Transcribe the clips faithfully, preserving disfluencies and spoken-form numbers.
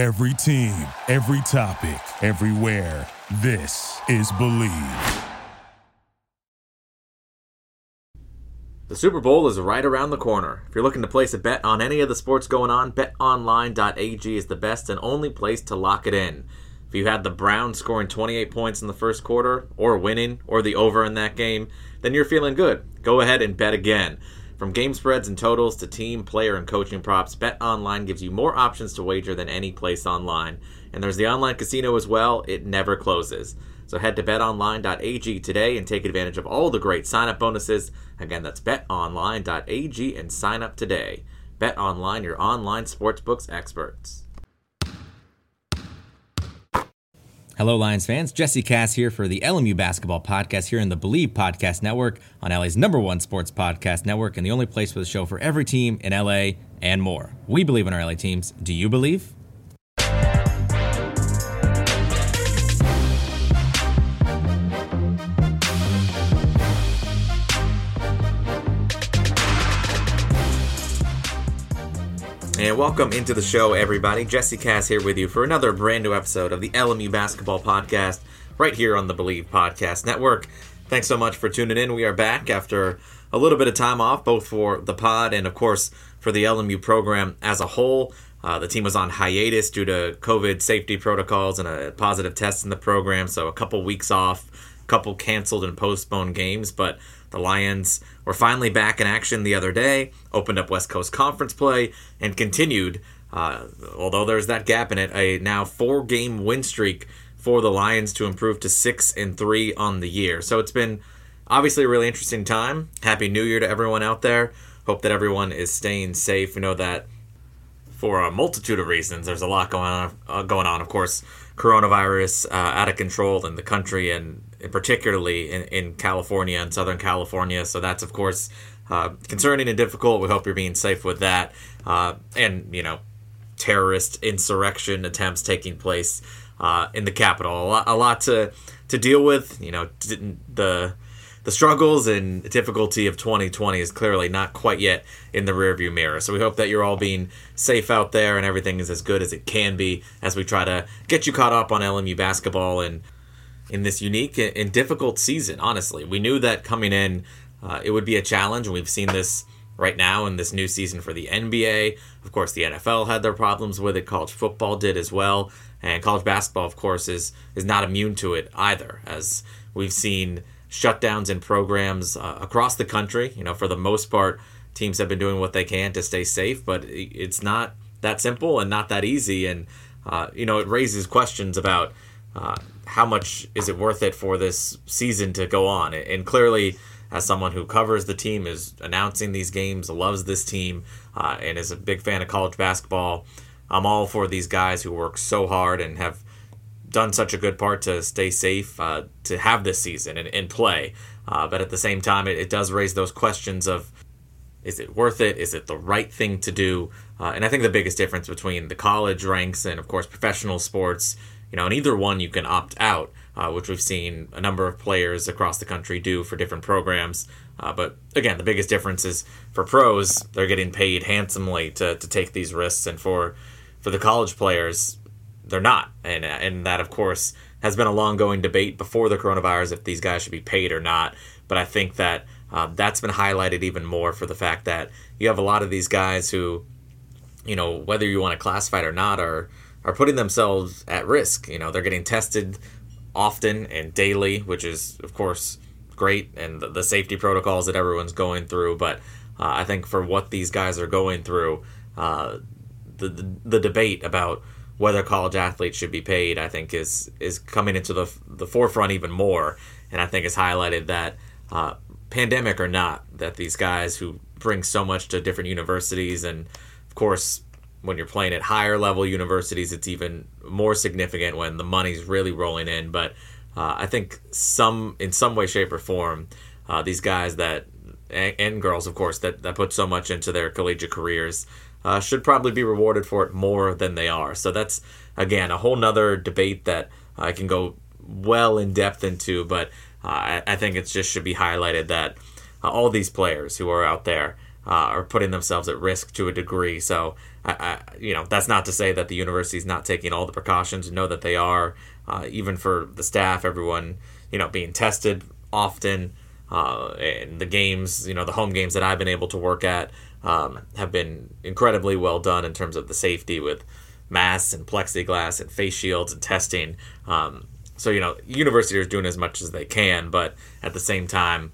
Every team, every topic, everywhere. This is Believe. The Super Bowl is right around the corner. If you're looking to place a bet on any of the sports going on, bet online dot a g is the best and only place to lock it in. If you had the Browns scoring twenty-eight points in the first quarter, or winning, or the over in that game, then you're feeling good. Go ahead and bet again. From game spreads and totals to team, player, and coaching props, BetOnline gives you more options to wager than any place online. And there's the online casino as well. It never closes. So head to bet online dot a g today and take advantage of all the great sign-up bonuses. Again, that's bet online dot a g and sign up today. BetOnline, your online sportsbooks experts. Hello, Lions fans. Jesse Cass here for the L M U Basketball Podcast here in the Believe Podcast Network on L A's number one sports podcast network and the only place with a show for every team in L A and more. We believe in our L A teams. Do you believe? And welcome into the show, everybody. Jesse Cass here with you for another brand new episode of the L M U Basketball Podcast, right here on the Believe Podcast Network. Thanks so much for tuning in. We are back after a little bit of time off, both for the pod and, of course, for the L M U program as a whole. Uh, the team was on hiatus due to COVID safety protocols and a positive test in the program, so a couple weeks off, a couple canceled and postponed games, but the Lions were finally back in action the other day, opened up West Coast Conference play, and continued, uh, although there's that gap in it, a now four-game win streak for the Lions to improve to six and three on the year. So it's been obviously a really interesting time. Happy New Year to everyone out there. Hope that everyone is staying safe. We know that for a multitude of reasons, there's a lot going on, uh, going on. Of course, coronavirus uh, out of control in the country and particularly in, in California and Southern California. So that's, of course, uh, concerning and difficult. We hope you're being safe with that. Uh, and, you know, terrorist insurrection attempts taking place uh, in the Capitol. A lot, a lot to, to deal with. You know, the the struggles and difficulty of twenty twenty is clearly not quite yet in the rearview mirror. So we hope that you're all being safe out there and everything is as good as it can be as we try to get you caught up on L M U basketball and in this unique and difficult season, honestly. We knew that coming in, uh, it would be a challenge, and we've seen this right now in this new season for the N B A. Of course, the N F L had their problems with it. College football did as well. And college basketball, of course, is, is not immune to it either, as we've seen shutdowns in programs uh, across the country. You know, for the most part, teams have been doing what they can to stay safe, but it's not that simple and not that easy. And, uh, you know, it raises questions about Uh, how much is it worth it for this season to go on? And clearly, as someone who covers the team, is announcing these games, loves this team, uh, and is a big fan of college basketball, I'm all for these guys who work so hard and have done such a good part to stay safe, uh, to have this season and, and play. Uh, but at the same time, it, it does raise those questions of, is it worth it? Is it the right thing to do? Uh, and I think the biggest difference between the college ranks and, of course, professional sports, you know, in either one, you can opt out, uh, which we've seen a number of players across the country do for different programs. Uh, but again, the biggest difference is for pros, they're getting paid handsomely to, to take these risks. And for for the college players, they're not. And, and that, of course, has been a long-going debate before the coronavirus if these guys should be paid or not. But I think that uh, that's been highlighted even more for the fact that you have a lot of these guys who, you know, whether you want to classify it or not, are are putting themselves at risk. You know, they're getting tested often and daily, which is, of course, great, and the, the safety protocols that everyone's going through. But uh, I think for what these guys are going through, uh, the, the the debate about whether college athletes should be paid, I think, is is coming into the the forefront even more. And I think it's highlighted that, uh, pandemic or not, that these guys who bring so much to different universities and, of course, when you're playing at higher level universities, it's even more significant when the money's really rolling in. But uh, I think some, in some way, shape, or form, uh, these guys that and, and girls, of course, that, that put so much into their collegiate careers uh, should probably be rewarded for it more than they are. So that's, again, a whole nother debate that I can go well in depth into. But uh, I, I think it just should be highlighted that uh, all these players who are out there uh, or putting themselves at risk to a degree. So, I, I, you know, that's not to say that the university's not taking all the precautions. Know that they are, uh, even for the staff, everyone, you know, being tested often. Uh, and the games, you know, the home games that I've been able to work at um, have been incredibly well done in terms of the safety with masks and plexiglass and face shields and testing. Um, so, you know, university is doing as much as they can, but at the same time,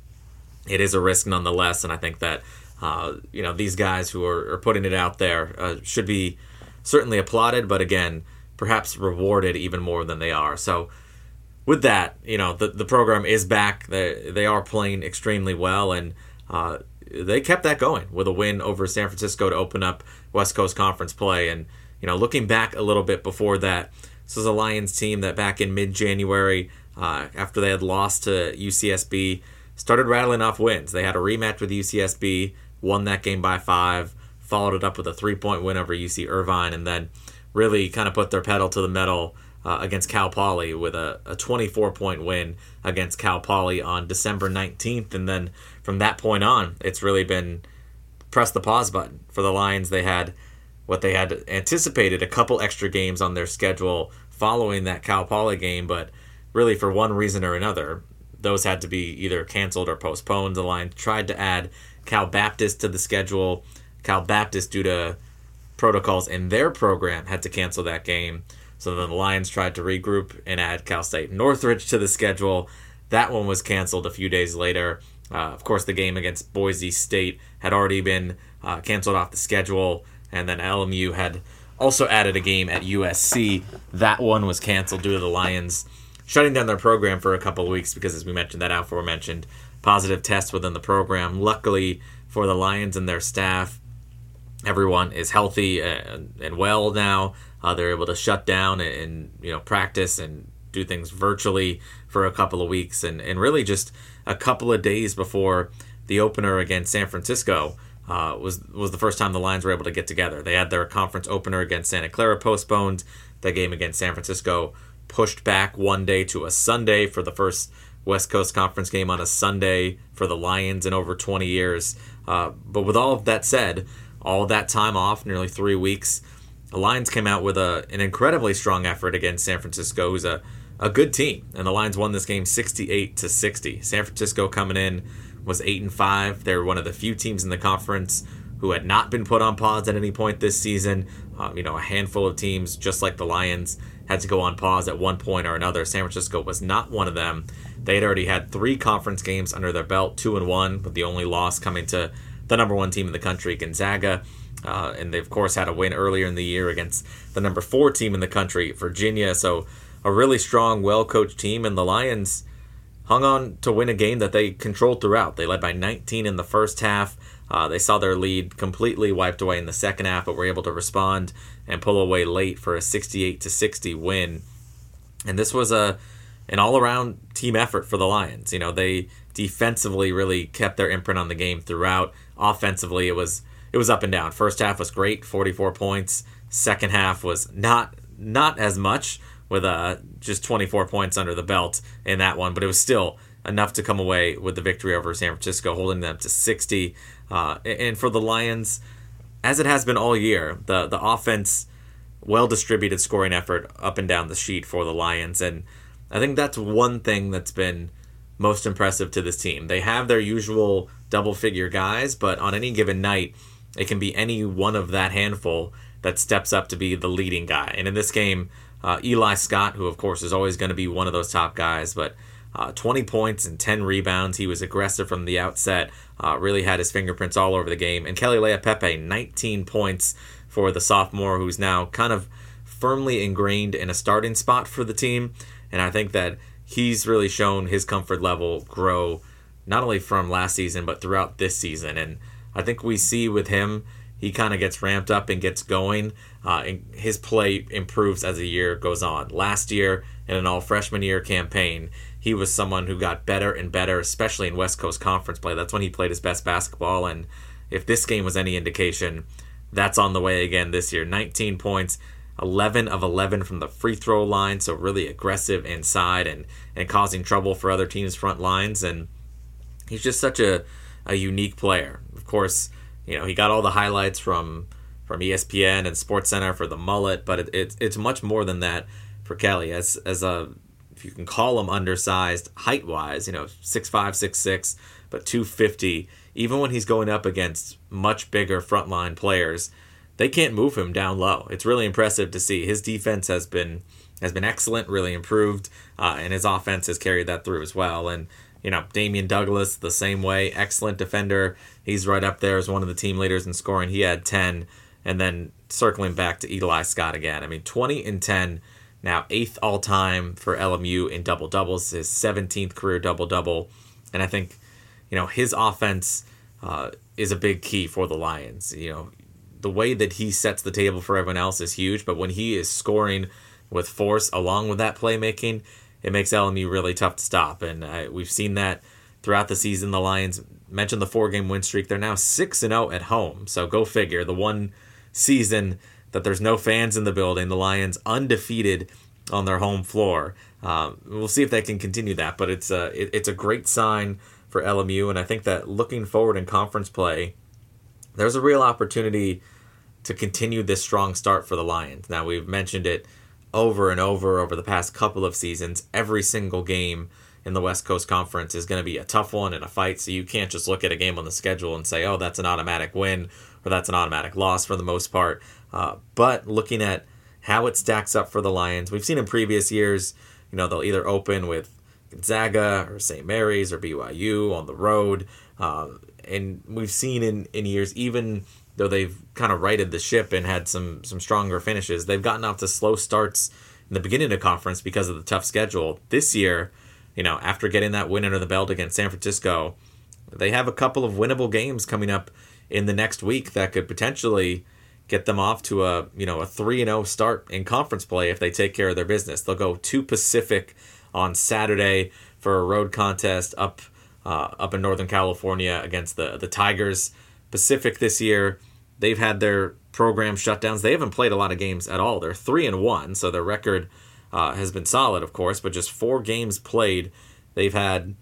it is a risk nonetheless. And I think that, uh, you know, these guys who are, are putting it out there uh, should be certainly applauded, but again, perhaps rewarded even more than they are. So, with that, you know, the, the program is back. They, they are playing extremely well, and uh, they kept that going with a win over San Francisco to open up West Coast Conference play. And, you know, looking back a little bit before that, this was a Lions team that back in mid-January, uh, after they had lost to U C S B, started rattling off wins. They had a rematch with U C S B, won that game by five, followed it up with a three-point win over U C Irvine, and then really kind of put their pedal to the metal Uh, against Cal Poly with a, a twenty-four point win against Cal Poly on December nineteenth. And then from that point on, it's really been press the pause button for the Lions. They had what they had anticipated, a couple extra games on their schedule following that Cal Poly game, but really for one reason or another, those had to be either canceled or postponed. The Lions tried to add Cal Baptist to the schedule. Cal Baptist, due to protocols in their program, had to cancel that game. So then the Lions tried to regroup and add Cal State Northridge to the schedule. That one was canceled a few days later. Uh, of course, the game against Boise State had already been uh, canceled off the schedule. And then L M U had also added a game at U S C. That one was canceled due to the Lions shutting down their program for a couple of weeks because, as we mentioned, that aforementioned positive test within the program. Luckily for the Lions and their staff, everyone is healthy and, and well now. Uh, they're able to shut down and, and, you know, practice and do things virtually for a couple of weeks. And, and really just a couple of days before the opener against San Francisco uh, was was the first time the Lions were able to get together. They had their conference opener against Santa Clara postponed. The game against San Francisco pushed back one day to a Sunday for the first West Coast Conference game on a Sunday for the Lions in over twenty years. Uh, but with all of that said, all that time off, nearly three weeks, the Lions came out with a, an incredibly strong effort against San Francisco, who's a, a good team. And the Lions won this game sixty-eight to sixty. San Francisco coming in was eight and five. They were one of the few teams in the conference who had not been put on pause at any point this season. Um, you know, a handful of teams, just like the Lions, had to go on pause at one point or another. San Francisco was not one of them. They had already had three conference games under their belt, two and one, with the only loss coming to the number one team in the country, Gonzaga. Uh, and they, of course, had a win earlier in the year against the number four team in the country, Virginia. So a really strong, well-coached team. And the Lions hung on to win a game that they controlled throughout. They led by nineteen in the first half. Uh, they saw their lead completely wiped away in the second half, but were able to respond and pull away late for a sixty-eight to sixty win. And this was a an all-around team effort for the Lions. You know, they defensively really kept their imprint on the game throughout. Offensively, it was It was up and down. First half was great, forty-four points. Second half was not not as much, with uh, just twenty-four points under the belt in that one. But it was still enough to come away with the victory over San Francisco, holding them to sixty. Uh, and for the Lions, as it has been all year, the, the offense, well-distributed scoring effort up and down the sheet for the Lions. And I think that's one thing that's been most impressive to this team. They have their usual double-figure guys, but on any given night, it can be any one of that handful that steps up to be the leading guy. And in this game, uh, Eli Scott, who of course is always going to be one of those top guys, but uh, twenty points and ten rebounds. He was aggressive from the outset, uh, really had his fingerprints all over the game. And Kelly LaPepe, nineteen points for the sophomore, who's now kind of firmly ingrained in a starting spot for the team. And I think that he's really shown his comfort level grow, not only from last season, but throughout this season. And I think we see with him, he kind of gets ramped up and gets going, uh, and his play improves as the year goes on. Last year, in an all-freshman year campaign, he was someone who got better and better, especially in West Coast Conference play. That's when he played his best basketball, and if this game was any indication, that's on the way again this year. nineteen points, eleven of eleven from the free throw line, so really aggressive inside and, and causing trouble for other teams' front lines, and he's just such a, a unique player. Of course, you know, he got all the highlights from from E S P N and SportsCenter for the mullet, but it, it's it's much more than that for Kelly. As as a, if you can call him undersized height-wise, you know, six five, six six, but two fifty, even when he's going up against much bigger frontline players, they can't move him down low. It's really impressive to see. His defense has been has been excellent, really improved, uh, and his offense has carried that through as well. And, you know, Damian Douglas, the same way, excellent defender. He's right up there as one of the team leaders in scoring. He had ten, and then circling back to Eli Scott again. I mean, twenty and ten, now eighth all-time for L M U in double-doubles, his seventeenth career double-double. And I think, you know, his offense uh, is a big key for the Lions. You know, the way that he sets the table for everyone else is huge, but when he is scoring with force along with that playmaking, it makes L M U really tough to stop. And uh, we've seen that throughout the season. The Lions mentioned the four-game win streak. They're now six and oh at home, so go figure. The one season that there's no fans in the building, the Lions undefeated on their home floor. Um, we'll see if they can continue that, but it's a, it, it's a great sign for L M U, and I think that looking forward in conference play, there's a real opportunity to continue this strong start for the Lions. Now, we've mentioned it over and over over the past couple of seasons. Every single game in the West Coast Conference is going to be a tough one and a fight, so you can't just look at a game on the schedule and say, oh, that's an automatic win or that's an automatic loss for the most part. Uh, but looking at how it stacks up for the Lions, we've seen in previous years, you know, they'll either open with Gonzaga or Saint Mary's or B Y U on the road, uh, and we've seen in, in years, even though they've kind of righted the ship and had some some stronger finishes, they've gotten off to slow starts in the beginning of the conference because of the tough schedule. This year, you know, after getting that win under the belt against San Francisco, they have a couple of winnable games coming up in the next week that could potentially get them off to a, you know, a three and oh start in conference play if they take care of their business. They'll go to Pacific on Saturday for a road contest up uh, up in Northern California against the the Tigers. Pacific this year, they've had their program shutdowns. They haven't played a lot of games at all. They're three and one, so their record uh, has been solid, of course, but just four games played. They've had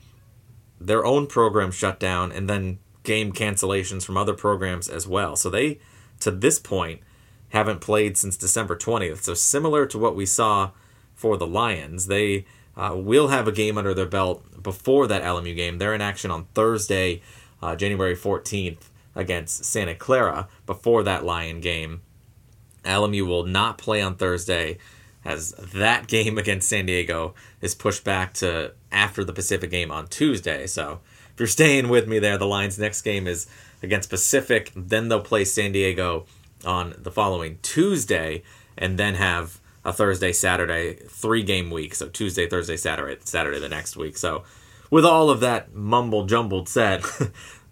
their own program shutdown and then game cancellations from other programs as well. So they, to this point, haven't played since December twentieth. So similar to what we saw for the Lions, they uh, will have a game under their belt before that L M U game. They're in action on Thursday, uh, January fourteenth. Against Santa Clara before that Lion game. L M U will not play on Thursday as that game against San Diego is pushed back to after the Pacific game on Tuesday. So if you're staying with me there, the Lions' next game is against Pacific. Then they'll play San Diego on the following Tuesday and then have a Thursday, Saturday, three-game week. So Tuesday, Thursday, Saturday, Saturday the next week. So with all of that mumble-jumbled said,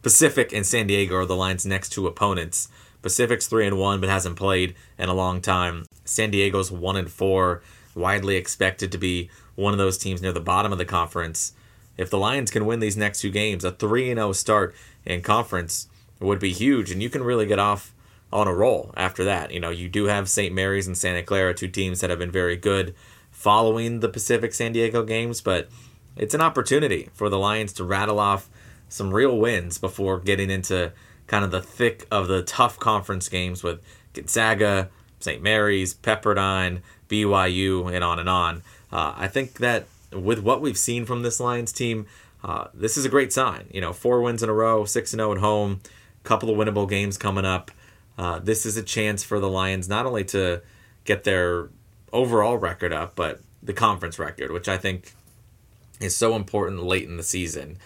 Pacific and San Diego are the Lions' next two opponents. Pacific's three and one, but hasn't played in a long time. San Diego's one and four, widely expected to be one of those teams near the bottom of the conference. If the Lions can win these next two games, a three and oh start in conference would be huge, and you can really get off on a roll after that. You know, you do have Saint Mary's and Santa Clara, two teams that have been very good following the Pacific-San Diego games, but it's an opportunity for the Lions to rattle off some real wins before getting into kind of the thick of the tough conference games with Gonzaga, Saint Mary's, Pepperdine, B Y U, and on and on. Uh, I think that with what we've seen from this Lions team, uh, this is a great sign. You know, four wins in a row, six and oh at home, couple of winnable games coming up. Uh, this is a chance for the Lions not only to get their overall record up, but the conference record, which I think is so important late in the season.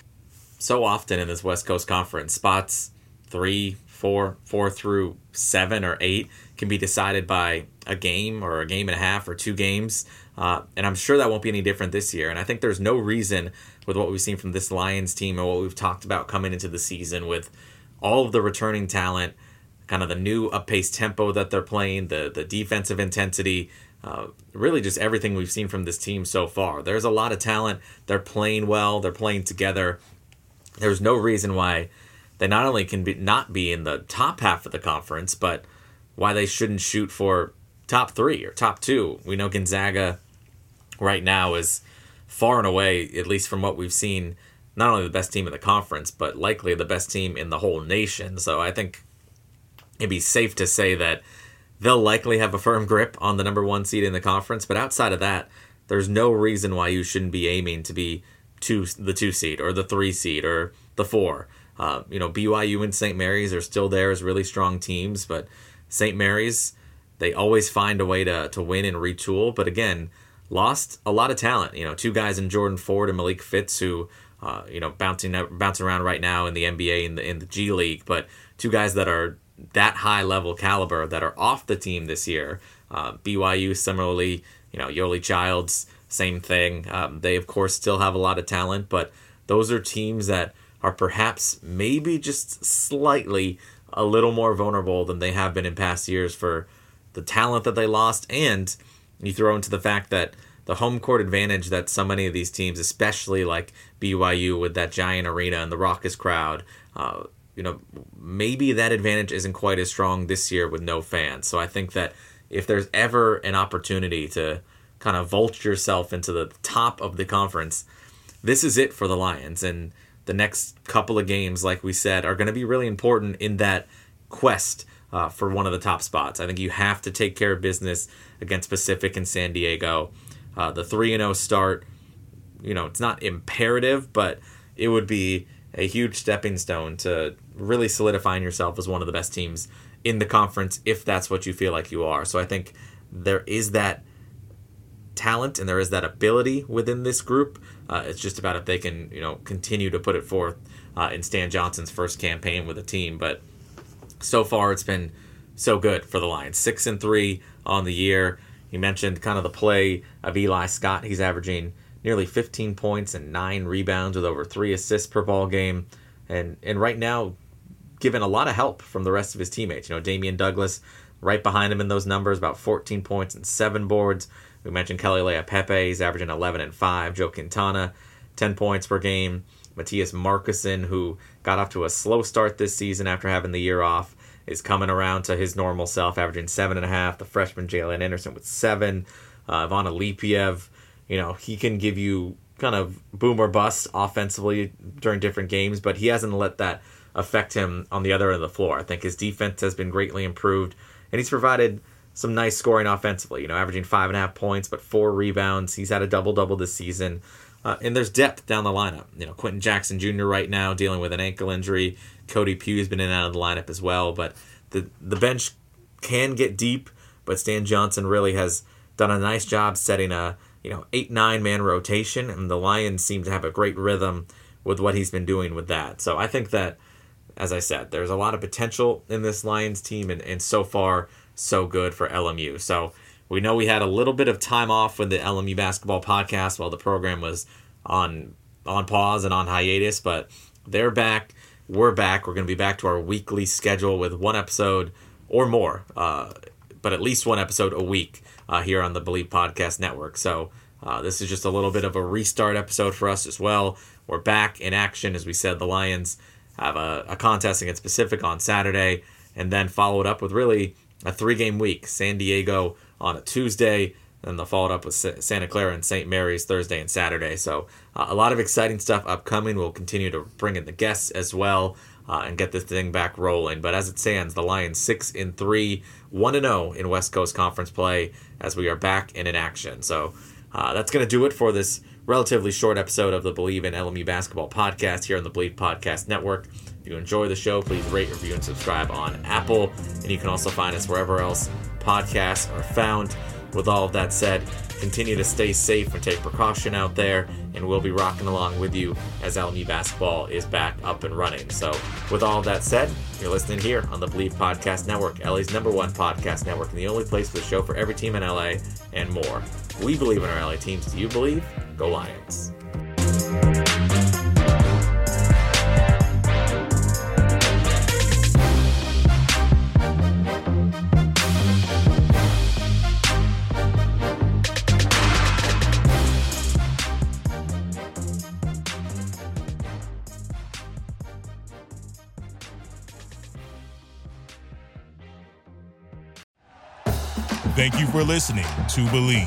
So often in this West Coast Conference, spots three, four, four through seven or eight can be decided by a game or a game and a half or two games. Uh, and I'm sure that won't be any different this year. And I think there's no reason with what we've seen from this Lions team and what we've talked about coming into the season with all of the returning talent, kind of the new up-paced tempo that they're playing, the, the defensive intensity, uh, really just everything we've seen from this team so far. There's a lot of talent. They're playing well. They're playing together. There's no reason why they not only can be, not be in the top half of the conference, but why they shouldn't shoot for top three or top two. We know Gonzaga right now is far and away, at least from what we've seen, not only the best team in the conference, but likely the best team in the whole nation. So I think it'd be safe to say that they'll likely have a firm grip on the number one seed in the conference. But outside of that, there's no reason why you shouldn't be aiming to be two, the two seed or the three seed or the four. Uh, you know, B Y U and Saint Mary's are still there as really strong teams, but Saint Mary's, they always find a way to, to win and retool. But again, lost a lot of talent. You know, two guys in Jordan Ford and Malik Fitz who, uh, you know, bouncing bouncing around right now in the N B A and the, in the G League, but two guys that are that high level caliber that are off the team this year. Uh, B Y U similarly, you know, Yoli Childs, same thing. Um, they, of course, still have a lot of talent, but those are teams that are perhaps maybe just slightly a little more vulnerable than they have been in past years for the talent that they lost. And you throw into the fact that the home court advantage that so many of these teams, especially like B Y U with that giant arena and the raucous crowd, uh, you know, maybe that advantage isn't quite as strong this year with no fans. So I think that if there's ever an opportunity to kind of vulture yourself into the top of the conference, this is it for the Lions. And the next couple of games, like we said, are going to be really important in that quest uh, for one of the top spots. I think you have to take care of business against Pacific and San Diego. Uh, the three and oh start, you know, it's not imperative, but it would be a huge stepping stone to really solidifying yourself as one of the best teams in the conference if that's what you feel like you are. So I think there is that talent and there is that ability within this group. Uh, it's just about if they can, you know, continue to put it forth uh, in Stan Johnson's first campaign with a team. But so far it's been so good for the Lions. Six and three on the year. You mentioned kind of the play of Eli Scott. He's averaging nearly fifteen points and nine rebounds with over three assists per ball game. And and right now, given a lot of help from the rest of his teammates. You know, Damian Douglas right behind him in those numbers, about fourteen points and seven boards. We mentioned Kelly LaPepe, he's averaging eleven and five. Joe Quintana, ten points per game. Matias Marcusen, who got off to a slow start this season after having the year off, is coming around to his normal self, averaging seven and a half. The freshman Jalen Anderson with seven. Uh, Ivana Lipiev, you know, he can give you kind of boom or bust offensively during different games, but he hasn't let that affect him on the other end of the floor. I think his defense has been greatly improved, and he's provided some nice scoring offensively, you know, averaging five and a half points, but four rebounds. He's had a double-double this season. Uh, and there's depth down the lineup. You know, Quentin Jackson Junior right now dealing with an ankle injury. Cody Pugh has been in and out of the lineup as well. But the the bench can get deep, but Stan Johnson really has done a nice job setting a, you know, eight, nine-man rotation, and the Lions seem to have a great rhythm with what he's been doing with that. So I think that, as I said, there's a lot of potential in this Lions team, and, and so far, so good for L M U. So we know we had a little bit of time off with the L M U Basketball Podcast while the program was on on pause and on hiatus, but they're back. We're back. We're going to be back to our weekly schedule with one episode or more, uh, but at least one episode a week uh, here on the Believe Podcast Network. So uh, this is just a little bit of a restart episode for us as well. We're back in action. As we said, the Lions have a, a contest against Pacific on Saturday, and then follow it up with really a three-game week. San Diego on a Tuesday, and the followed up with Santa Clara and Saint Mary's Thursday and Saturday. So uh, a lot of exciting stuff upcoming. We'll continue to bring in the guests as well uh, and get this thing back rolling. But as it stands, the Lions six and three, one and oh in West Coast Conference play as we are back and in action. So uh, that's going to do it for this relatively short episode of the Believe in L M U Basketball Podcast here on the Believe Podcast Network. If you enjoy the show, please rate, review, and subscribe on Apple. And you can also find us wherever else podcasts are found. With all of that said, continue to stay safe and take precaution out there. And we'll be rocking along with you as L M U basketball is back up and running. So with all of that said, you're listening here on the Believe Podcast Network, L A's number one podcast network, and the only place for the show for every team in L A and more. We believe in our L A teams. Do you believe? Go Lions. Thank you for listening to Believe.